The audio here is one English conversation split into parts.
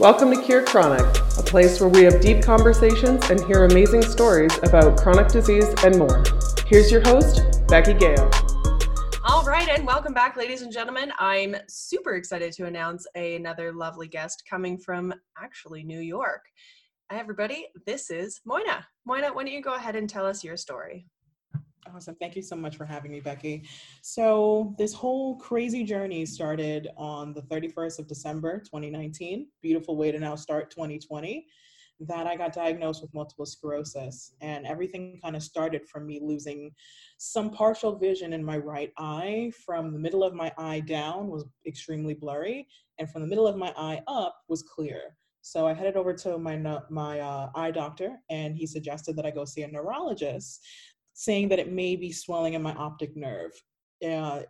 Welcome to Cure Chronic, a place where we have deep conversations and hear amazing stories about chronic disease and more. Here's your host, Becky Gale. All right, and welcome back, ladies and gentlemen. I'm super excited to announce another lovely guest coming from actually New York. Hi, everybody. This is Moyna. Moyna, why don't you go ahead and tell us your story? Awesome. Thank you so much for having me, Becky. So this whole crazy journey started on the 31st of December, 2019. Beautiful way to now start 2020. That I got diagnosed with multiple sclerosis, and everything kind of started from me losing some partial vision in my right eye. From the middle of my eye down was extremely blurry, and from the middle of my eye up was clear. So I headed over to my eye doctor, and he suggested that I go see a neurologist, saying that it may be swelling in my optic nerve.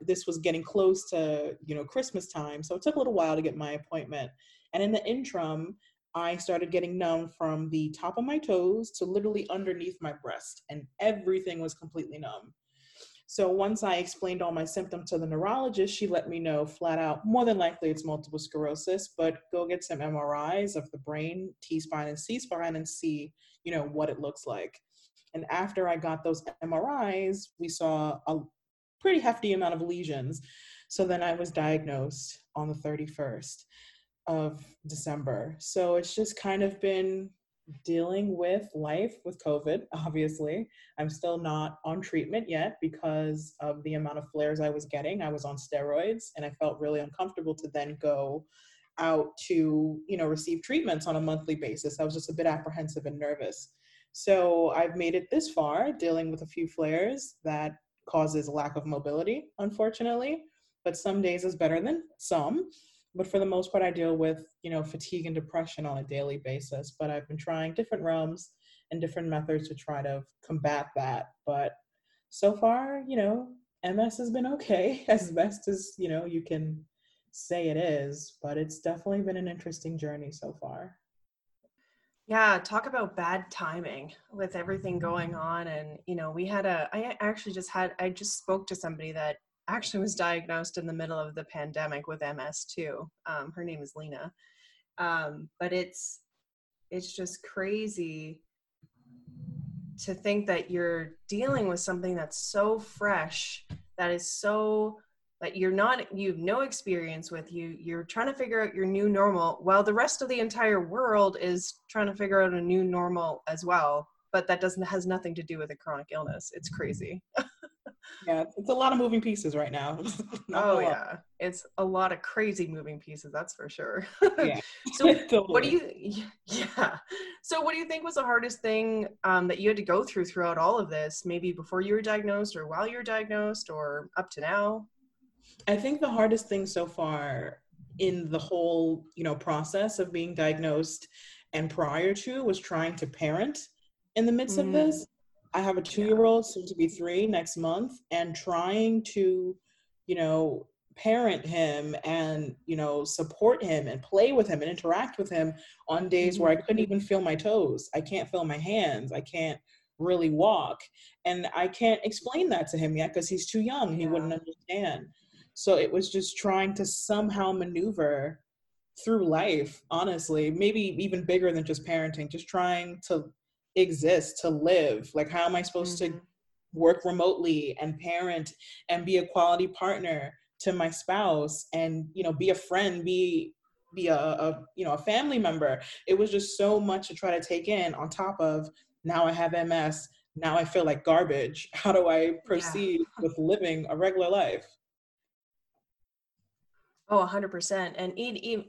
This was getting close to, Christmas time. So it took a little while to get my appointment. And in the interim, I started getting numb from the top of my toes to literally underneath my breast, and everything was completely numb. So once I explained all my symptoms to the neurologist, she let me know flat out, more than likely it's multiple sclerosis, but go get some MRIs of the brain, T spine and C spine, and see, what it looks like. And after I got those MRIs, we saw a pretty hefty amount of lesions. So then I was diagnosed on the 31st of December. So it's just kind of been dealing with life with COVID, obviously. I'm still not on treatment yet because of the amount of flares I was getting. I was on steroids, and I felt really uncomfortable to then go out to, receive treatments on a monthly basis. I was just a bit apprehensive and nervous. So I've made it this far, dealing with a few flares that causes lack of mobility, unfortunately, but some days is better than some. But for the most part, I deal with, fatigue and depression on a daily basis, but I've been trying different realms and different methods to try to combat that. But so far, MS has been okay, as best as, you can say it is, but it's definitely been an interesting journey so far. Yeah, talk about bad timing with everything going on. And, I just spoke to somebody that actually was diagnosed in the middle of the pandemic with MS too. Her name is Lena. But it's just crazy to think that you're dealing with something that's so fresh, that is so, that you've no experience with, you're trying to figure out your new normal while the rest of the entire world is trying to figure out a new normal as well. But that has nothing to do with a chronic illness. It's crazy. Yeah. It's a lot of moving pieces right now. Oh yeah. It's a lot of crazy moving pieces. That's for sure. Yeah. So totally. So what do you think was the hardest thing that you had to go through throughout all of this, maybe before you were diagnosed or while you were diagnosed or up to now? I think the hardest thing so far in the whole, process of being diagnosed and prior to was trying to parent in the midst of this. I have a 2-year-old, soon to be 3 next month, and trying to, parent him and, support him and play with him and interact with him on days where I couldn't even feel my toes. I can't feel my hands. I can't really walk. And I can't explain that to him yet because he's too young. He wouldn't understand. So it was just trying to somehow maneuver through life, honestly, maybe even bigger than just parenting, just trying to exist, to live. Like, how am I supposed to work remotely and parent and be a quality partner to my spouse and, be a friend, be a family member? It was just so much to try to take in on top of, now I have MS, now I feel like garbage. How do I proceed with living a regular life? Oh, 100%. And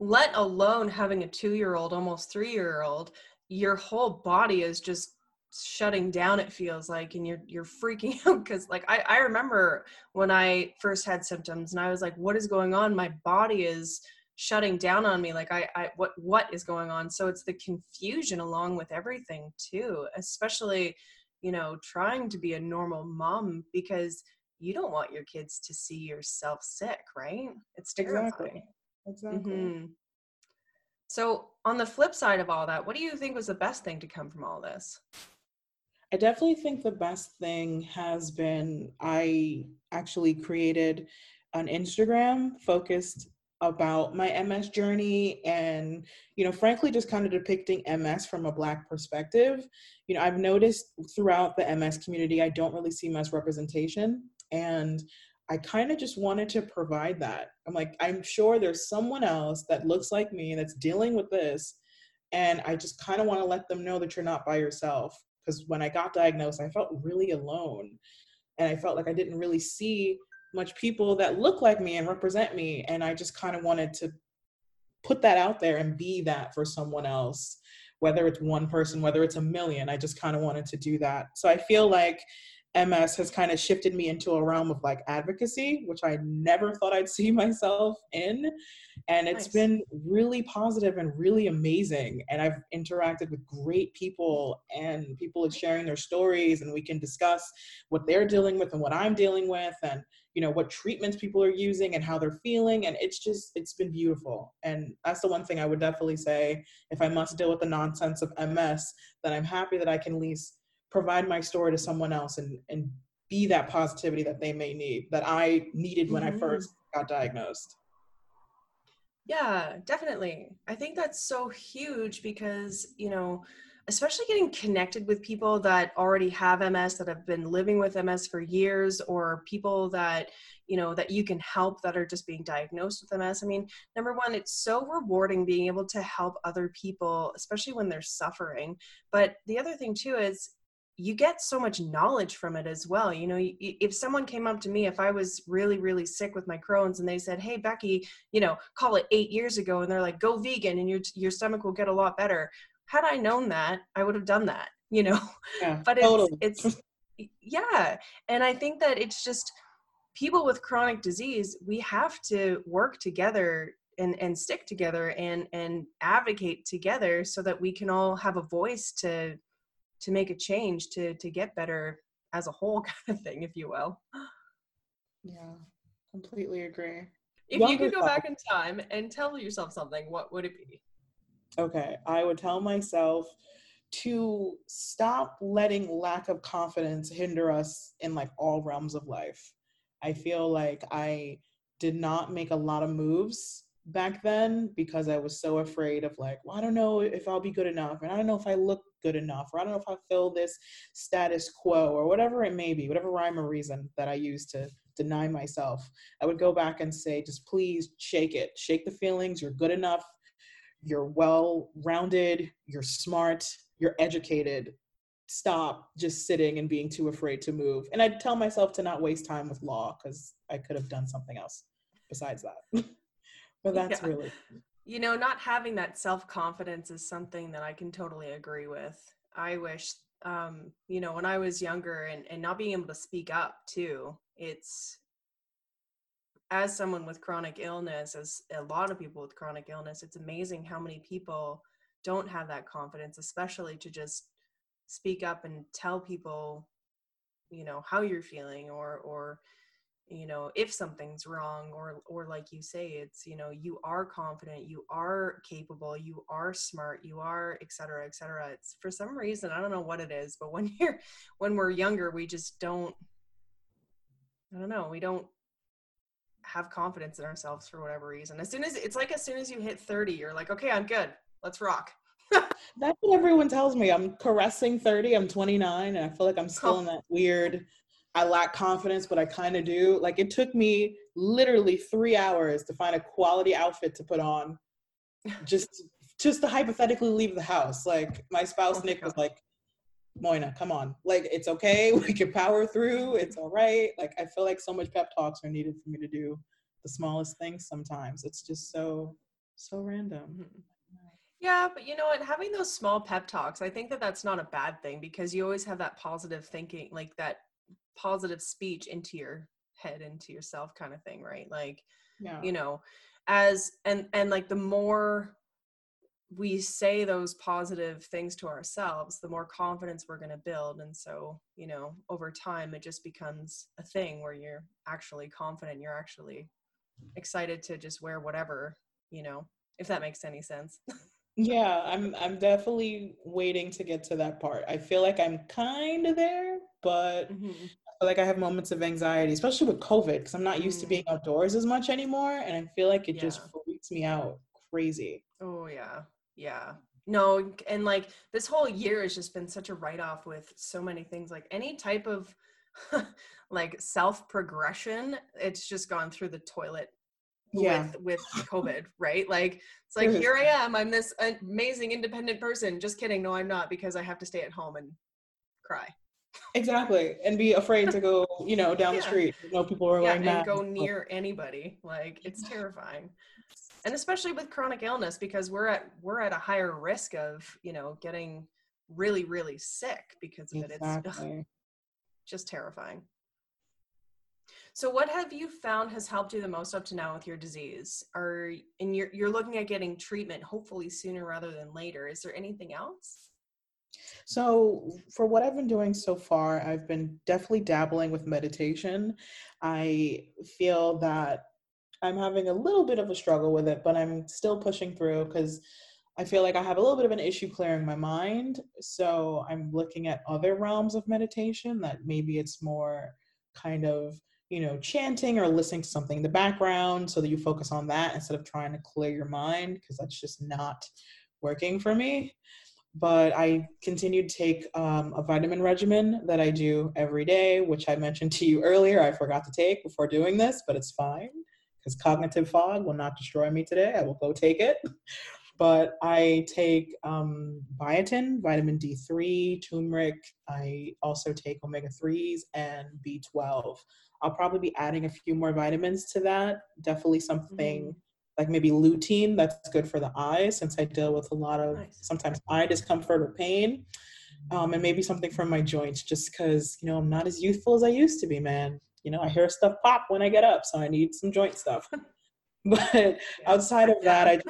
let alone having a 2-year-old, almost 3-year-old, your whole body is just shutting down, it feels like, and you're freaking out. Cause like, I remember when I first had symptoms and I was like, what is going on? My body is shutting down on me. Like what is going on? So it's the confusion along with everything too, especially, trying to be a normal mom, because you don't want your kids to see yourself sick, right? It's terrifying. Exactly. Mm-hmm. So on the flip side of all that, what do you think was the best thing to come from all this? I definitely think the best thing has been, I actually created an Instagram focused about my MS journey and, you know, frankly, just kind of depicting MS from a Black perspective. You know, I've noticed throughout the MS community, I don't really see much representation. And I kind of just wanted to provide that. I'm like, I'm sure there's someone else that looks like me that's dealing with this. And I just kind of want to let them know that you're not by yourself. Because when I got diagnosed, I felt really alone. And I felt like I didn't really see much people that look like me and represent me. And I just kind of wanted to put that out there and be that for someone else, whether it's one person, whether it's a million. I just kind of wanted to do that. So I feel like MS has kind of shifted me into a realm of like advocacy, which I never thought I'd see myself in. And it's been really positive and really amazing. And I've interacted with great people, and people are sharing their stories, and we can discuss what they're dealing with and what I'm dealing with, and, you know, what treatments people are using and how they're feeling. And it's just, it's been beautiful. And that's the one thing I would definitely say, if I must deal with the nonsense of MS, then I'm happy that I can at least provide my story to someone else and be that positivity that they may need, that I needed when I first got diagnosed. Yeah, definitely. I think that's so huge because, you know, especially getting connected with people that already have MS, that have been living with MS for years, or people that, you know, that you can help that are just being diagnosed with MS. I mean, number one, it's so rewarding being able to help other people, especially when they're suffering. But the other thing too is, you get so much knowledge from it as well. You know, if someone came up to me, if I was really, really sick with my Crohn's and they said, hey, Becky, you know, call it 8 years ago. And they're like, go vegan and your stomach will get a lot better. Had I known that, I would have done that, you know, yeah, but it's yeah. And I think that it's just people with chronic disease, we have to work together and stick together and advocate together so that we can all have a voice to make a change, to get better as a whole kind of thing, if you will. Yeah, completely agree. If you could go back in time and tell yourself something, what would it be? Okay, I would tell myself to stop letting lack of confidence hinder us in like all realms of life. I feel like I did not make a lot of moves back then because I was so afraid of like, well, I don't know if I'll be good enough, and I don't know if I look good enough, or I don't know if I fill this status quo, or whatever it may be, whatever rhyme or reason that I use to deny myself. I would go back and say, just please shake it. Shake the feelings. You're good enough. You're well-rounded. You're smart. You're educated. Stop just sitting and being too afraid to move. And I'd tell myself to not waste time with law because I could have done something else besides that. But that's really... You know, not having that self-confidence is something that I can totally agree with. I wish, you know, when I was younger and not being able to speak up too, it's, as someone with chronic illness, as a lot of people with chronic illness, it's amazing how many people don't have that confidence, especially to just speak up and tell people, you know, how you're feeling or, you know, if something's wrong or like you say, it's, you know, you are confident, you are capable, you are smart, you are et cetera, et cetera. It's for some reason, I don't know what it is, but when we're younger, we just don't, I don't know. We don't have confidence in ourselves for whatever reason. As soon as you hit 30, you're like, okay, I'm good. Let's rock. That's what everyone tells me. I'm caressing 30. I'm 29. And I feel like I'm still in that weird, I lack confidence, but I kind of do. Like, it took me literally 3 hours to find a quality outfit to put on just to hypothetically leave the house. Like, my spouse, Nick, was like, Moyna, come on. Like, it's okay. We can power through. It's all right. Like, I feel like so much pep talks are needed for me to do the smallest things sometimes. It's just so, so random. Yeah, but you know what? Having those small pep talks, I think that that's not a bad thing because you always have that positive thinking, like that positive speech into your head, into yourself kind of thing, right? Like, yeah. You know, as, and like the more we say those positive things to ourselves, the more confidence we're going to build. And so, you know, over time, it just becomes a thing where you're actually confident, you're actually excited to just wear whatever, you know, if that makes any sense. Yeah, I'm definitely waiting to get to that part. I feel like I'm kind of there, but I feel like I have moments of anxiety, especially with COVID, because I'm not used to being outdoors as much anymore, and I feel like it just freaks me out crazy. Oh yeah, yeah. No, and like this whole year has just been such a write-off with so many things, like any type of like self-progression, it's just gone through the toilet with COVID, right? Like, it's like, here I am, I'm this amazing independent person. Just kidding. No, I'm not, because I have to stay at home and cry. Exactly. And be afraid to go, you know, down the street. You know, people are like, and go near anybody. Like, it's terrifying. And especially with chronic illness, because we're at a higher risk of, you know, getting really, really sick because of it. It's just terrifying. So what have you found has helped you the most up to now with your disease? And you're looking at getting treatment, hopefully sooner rather than later. Is there anything else? So for what I've been doing so far, I've been definitely dabbling with meditation. I feel that I'm having a little bit of a struggle with it, but I'm still pushing through because I feel like I have a little bit of an issue clearing my mind. So I'm looking at other realms of meditation that maybe it's more kind of, you know, chanting or listening to something in the background so that you focus on that instead of trying to clear your mind, because that's just not working for me. But I continue to take a vitamin regimen that I do every day, which I mentioned to you earlier. I forgot to take before doing this, but it's fine because cognitive fog will not destroy me today. I will go take it. But I take biotin, vitamin D3, turmeric. I also take omega-3s and B12. I'll probably be adding a few more vitamins to that. Definitely something like maybe lutein that's good for the eyes, since I deal with a lot of sometimes eye discomfort or pain. And maybe something from my joints, just because, you know, I'm not as youthful as I used to be, man. You know, I hear stuff pop when I get up, so I need some joint stuff. But outside of that,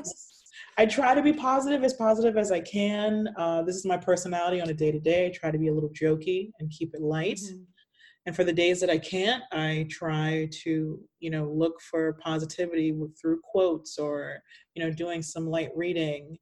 I try to be positive as I can. This is my personality on a day-to-day. I try to be a little jokey and keep it light. And for the days that I can't, I try to, you know, look for positivity through quotes or, you know, doing some light reading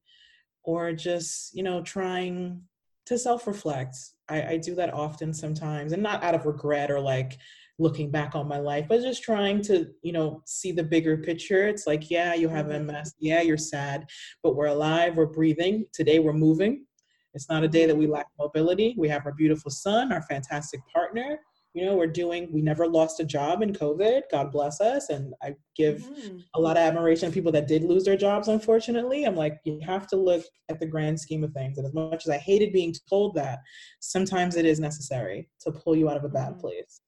or just, you know, trying to self-reflect. I do that often sometimes, and not out of regret or like looking back on my life, but just trying to, you know, see the bigger picture. It's like, yeah, you have MS. Yeah, you're sad, but we're alive. We're breathing. Today we're moving. It's not a day that we lack mobility. We have our beautiful son, our fantastic partner. You know, we never lost a job in COVID. God bless us. And I give a lot of admiration to people that did lose their jobs, unfortunately. I'm like, you have to look at the grand scheme of things. And as much as I hated being told that, sometimes it is necessary to pull you out of a bad place.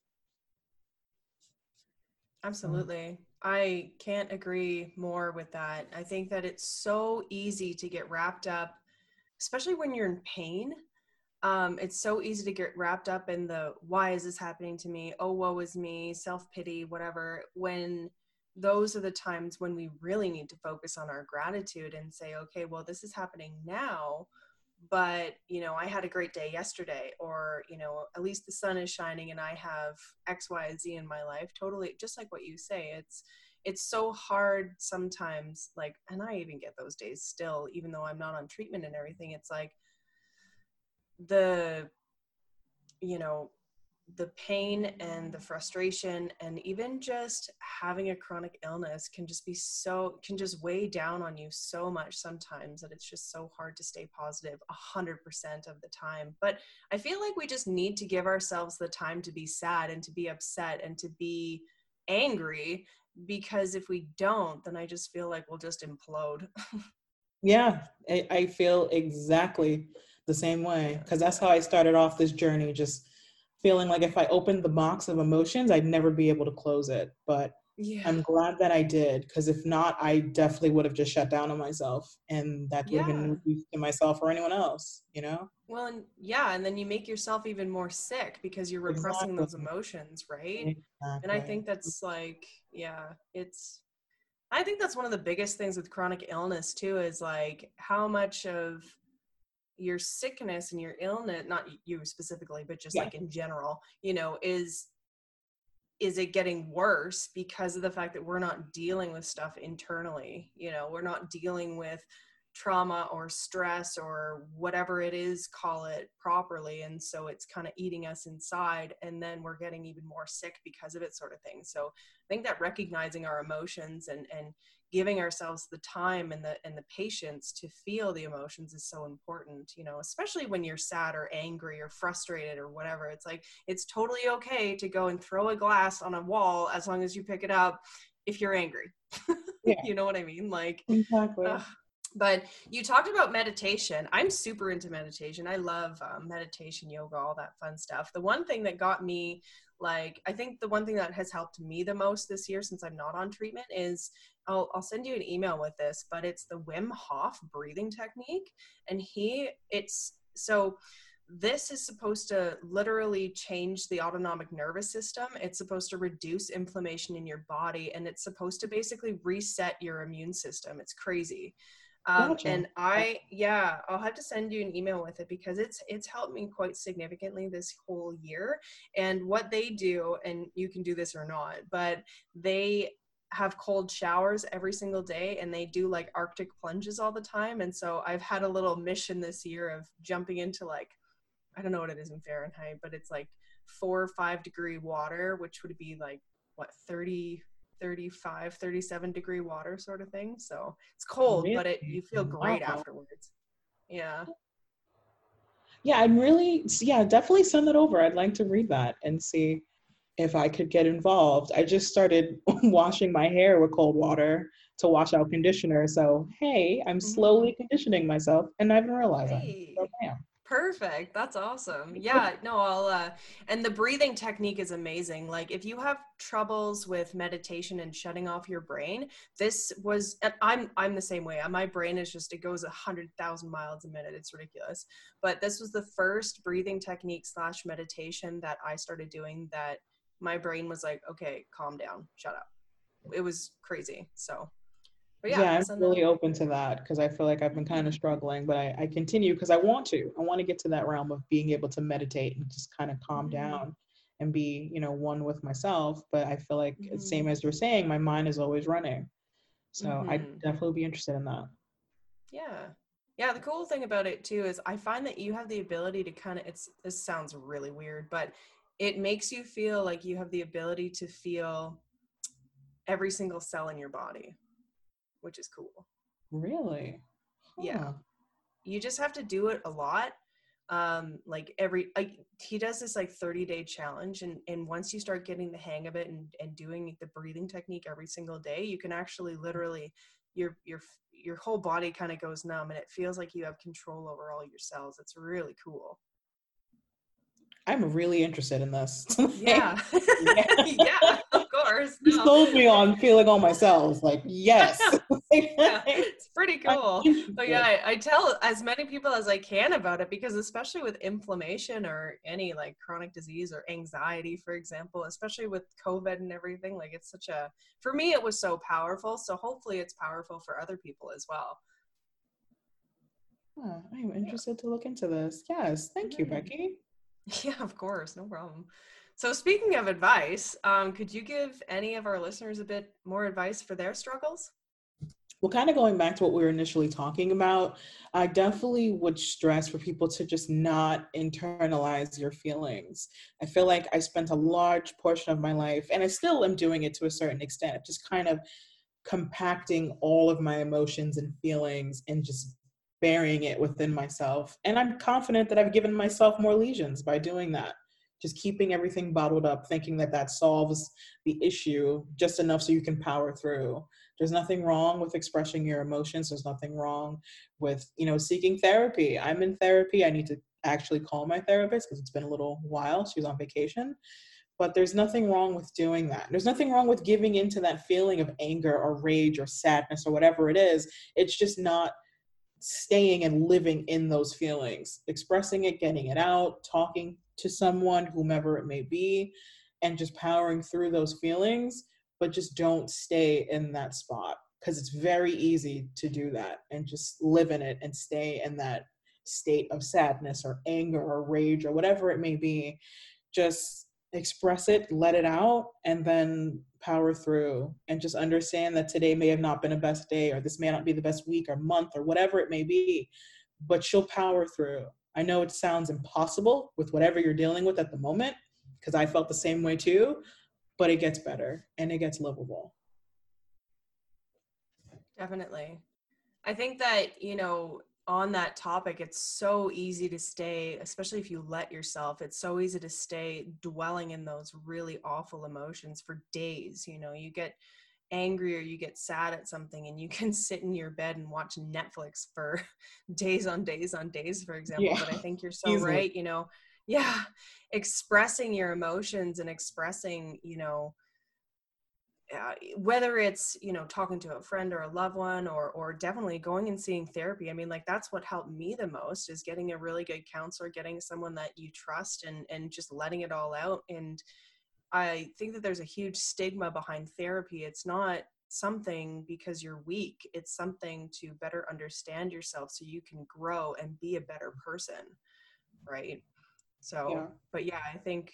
Absolutely. I can't agree more with that. I think that it's so easy to get wrapped up, especially when you're in pain. It's so easy to get wrapped up in the, why is this happening to me? Oh, woe is me, self-pity, whatever. When those are the times when we really need to focus on our gratitude and say, okay, well, this is happening now, but, you know, I had a great day yesterday, or, you know, at least the sun is shining and I have X, Y, and Z in my life. Totally. Just like what you say, it's so hard sometimes, like, and I even get those days still, even though I'm not on treatment and everything. It's like, the pain and the frustration and even just having a chronic illness can just weigh down on you so much sometimes that it's just so hard to stay positive 100% of the time. But I feel like we just need to give ourselves the time to be sad and to be upset and to be angry, because if we don't, then I just feel like we'll just implode. Yeah, I feel exactly the same way, because that's how I started off this journey, just feeling like if I opened the box of emotions, I'd never be able to close it. But I'm glad that I did, because if not, I definitely would have just shut down on myself, and that would have been rude to myself or anyone else, you know? Well, and then you make yourself even more sick because you're repressing those emotions, right? And I think that's like, I think that's one of the biggest things with chronic illness too, is like how much of your sickness and your illness, not you specifically, but just like in general, you know, is it getting worse because of the fact that we're not dealing with stuff internally? You know, we're not dealing with trauma or stress or whatever it is, call it properly. And so it's kind of eating us inside, and then we're getting even more sick because of it, sort of thing. So I think that recognizing our emotions and giving ourselves the time and the patience to feel the emotions is so important, you know, especially when you're sad or angry or frustrated or whatever. It's like, it's totally okay to go and throw a glass on a wall as long as you pick it up if you're angry. Yeah. You know what I mean? Like, exactly. But you talked about meditation. I'm super into meditation. I love meditation, yoga, all that fun stuff. The one thing that got me, like, I think the one thing that has helped me the most this year since I'm not on treatment is, I'll send you an email with this, but it's the Wim Hof breathing technique. And this is supposed to literally change the autonomic nervous system. It's supposed to reduce inflammation in your body, and it's supposed to basically reset your immune system. It's crazy. Gotcha. And I'll have to send you an email with it, because it's helped me quite significantly this whole year. And what they do, and you can do this or not, but they have cold showers every single day, and they do like Arctic plunges all the time. And so I've had a little mission this year of jumping into, like, I don't know what it is in Fahrenheit, but it's like 4 or 5 degree water, which would be like, what, 30, 35, 37 degree water, sort of thing. So it's cold, really? But you feel great afterwards. Yeah. Yeah. Definitely send that over. I'd like to read that and see if I could get involved. I just started washing my hair with cold water to wash out conditioner. So, hey, I'm slowly conditioning myself, and I haven't realized it. So, perfect. That's awesome. Yeah, no, and the breathing technique is amazing. Like, if you have troubles with meditation and shutting off your brain, and I'm the same way. My brain is just, it goes 100,000 miles a minute. It's ridiculous. But this was the first breathing technique / meditation that I started doing that my brain was like, okay, calm down, shut up. It was crazy. So. Yeah, I'm really open to that, because I feel like I've been kind of struggling, but I continue because I want to get to that realm of being able to meditate and just kind of calm down and be, you know, one with myself. But I feel like it's same as you're saying, my mind is always running. So I'd definitely be interested in that. Yeah. Yeah. The cool thing about it too is I find that you have the ability to kind of, this sounds really weird, but it makes you feel like you have the ability to feel every single cell in your body, which is cool. Really? Huh. Yeah. You just have to do it a lot. He does this like 30-day challenge. And once you start getting the hang of it and doing the breathing technique every single day, you can actually literally, your whole body kind of goes numb, and it feels like you have control over all your cells. It's really cool. I'm really interested in this. Yeah. Yeah. Course, no. You sold me on feeling all myself. Like, yes. Yeah, it's pretty cool. But yeah, I tell as many people as I can about it, because especially with inflammation or any like chronic disease or anxiety, for example, especially with COVID and everything, like it's for me, it was so powerful. So hopefully it's powerful for other people as well. Huh, I'm interested to look into this. Yes. Thank you, Becky. Yeah, of course. No problem. So speaking of advice, could you give any of our listeners a bit more advice for their struggles? Well, kind of going back to what we were initially talking about, I definitely would stress for people to just not internalize your feelings. I feel like I spent a large portion of my life, and I still am doing it to a certain extent, just kind of compacting all of my emotions and feelings and just burying it within myself. And I'm confident that I've given myself more lesions by doing that. Just keeping everything bottled up, thinking that solves the issue just enough so you can power through. There's nothing wrong with expressing your emotions. There's nothing wrong with, you know, seeking therapy. I'm in therapy. I need to actually call my therapist because it's been a little while. She was on vacation. But there's nothing wrong with doing that. There's nothing wrong with giving into that feeling of anger or rage or sadness or whatever it is. It's just not staying and living in those feelings, expressing it, getting it out, talking to someone, whomever it may be, and just powering through those feelings, but just don't stay in that spot, because it's very easy to do that and just live in it and stay in that state of sadness or anger or rage or whatever it may be. Just express it, let it out, and then power through, and just understand that today may have not been the best day, or this may not be the best week or month or whatever it may be, but you'll power through. I know it sounds impossible with whatever you're dealing with at the moment, because I felt the same way too, but it gets better and it gets livable. Definitely. I think that, you know, on that topic, it's so easy to stay, especially if you let yourself, it's so easy to stay dwelling in those really awful emotions for days. You know, you get angry or you get sad at something and you can sit in your bed and watch Netflix for days on days on days, for example. Yeah. But I think you're so easy. Right, you know, yeah, expressing your emotions and expressing, you know, whether it's, you know, talking to a friend or a loved one, or definitely going and seeing therapy. I mean, like, that's what helped me the most, is getting a really good counselor, getting someone that you trust, and just letting it all out. And I think that there's a huge stigma behind therapy. It's not something because you're weak. It's something to better understand yourself so you can grow and be a better person. Right. So, yeah. But yeah, I think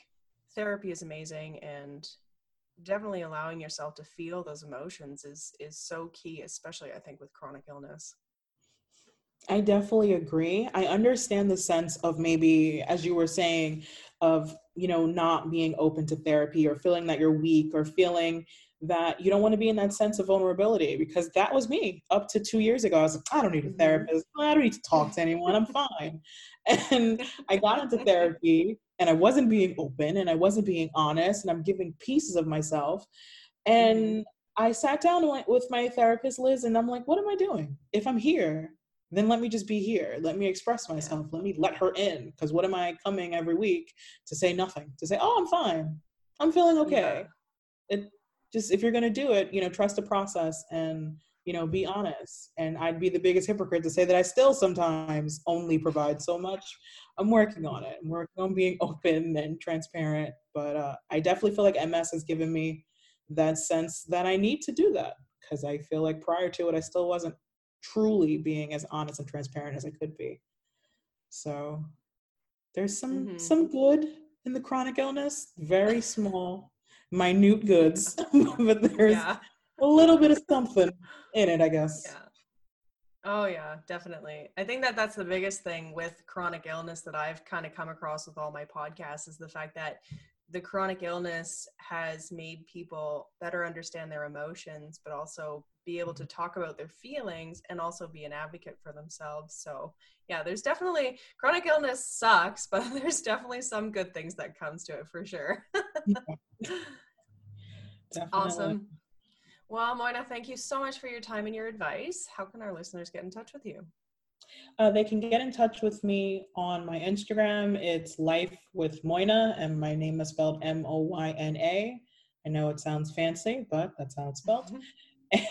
therapy is amazing, and definitely allowing yourself to feel those emotions is so key, especially I think with chronic illness. I definitely agree. I understand the sense of, maybe, as you were saying, of, you know, not being open to therapy, or feeling that you're weak, or feeling that you don't want to be in that sense of vulnerability, because that was me up to 2 years ago. I was like, I don't need a therapist. I don't need to talk to anyone. I'm fine. And I got into therapy, and I wasn't being open, and I wasn't being honest, and I'm giving pieces of myself. And I sat down with my therapist, Liz, and I'm like, what am I doing? If I'm here, then let me just be here. Let me express myself. Let me let her in. Because what am I coming every week to say nothing? To say, oh, I'm fine. I'm feeling okay. Yeah. It just, if you're going to do it, you know, trust the process and, you know, be honest. And I'd be the biggest hypocrite to say that I still sometimes only provide so much. I'm working on it. I'm working on being open and transparent. But I definitely feel like MS has given me that sense that I need to do that, because I feel like prior to it, I still wasn't truly being as honest and transparent as I could be. So there's some good in the chronic illness, very small, minute goods, but there's a little bit of something in it, I guess. Yeah. Oh yeah, definitely. I think that that's the biggest thing with chronic illness that I've kind of come across with all my podcasts, is the fact that the chronic illness has made people better understand their emotions, but also be able to talk about their feelings and also be an advocate for themselves. So yeah, there's definitely, chronic illness sucks, but there's definitely some good things that comes to it for sure. Yeah, awesome. Well, Moyna, thank you so much for your time and your advice. How can our listeners get in touch with you? They can get in touch with me on my Instagram. It's Life with Moyna, and my name is spelled Moyna. I know it sounds fancy, but that's how it's spelled.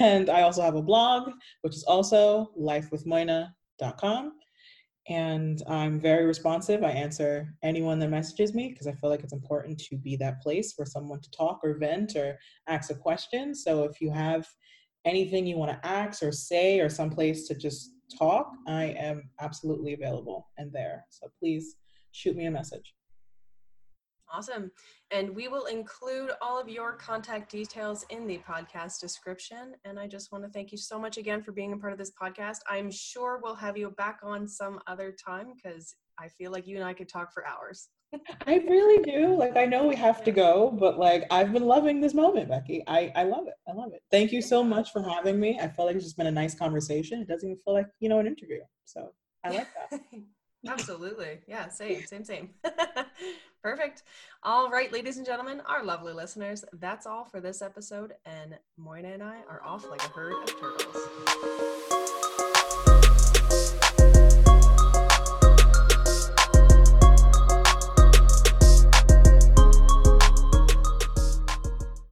And I also have a blog, which is also lifewithmoyna.com. And I'm very responsive. I answer anyone that messages me, because I feel like it's important to be that place for someone to talk or vent or ask a question. So if you have anything you want to ask or say, or someplace to just talk, I am absolutely available and there. So please shoot me a message. Awesome. And we will include all of your contact details in the podcast description. And I just want to thank you so much again for being a part of this podcast. I'm sure we'll have you back on some other time, because I feel like you and I could talk for hours. I really do. Like, I know we have to go, but like, I've been loving this moment, Becky. I love it. I love it. Thank you so much for having me. I feel like it's just been a nice conversation. It doesn't even feel like, you know, an interview. So I like that. Absolutely. Yeah. Same. Perfect. All right, ladies and gentlemen, our lovely listeners, that's all for this episode. And Moyna and I are off like a herd of turtles.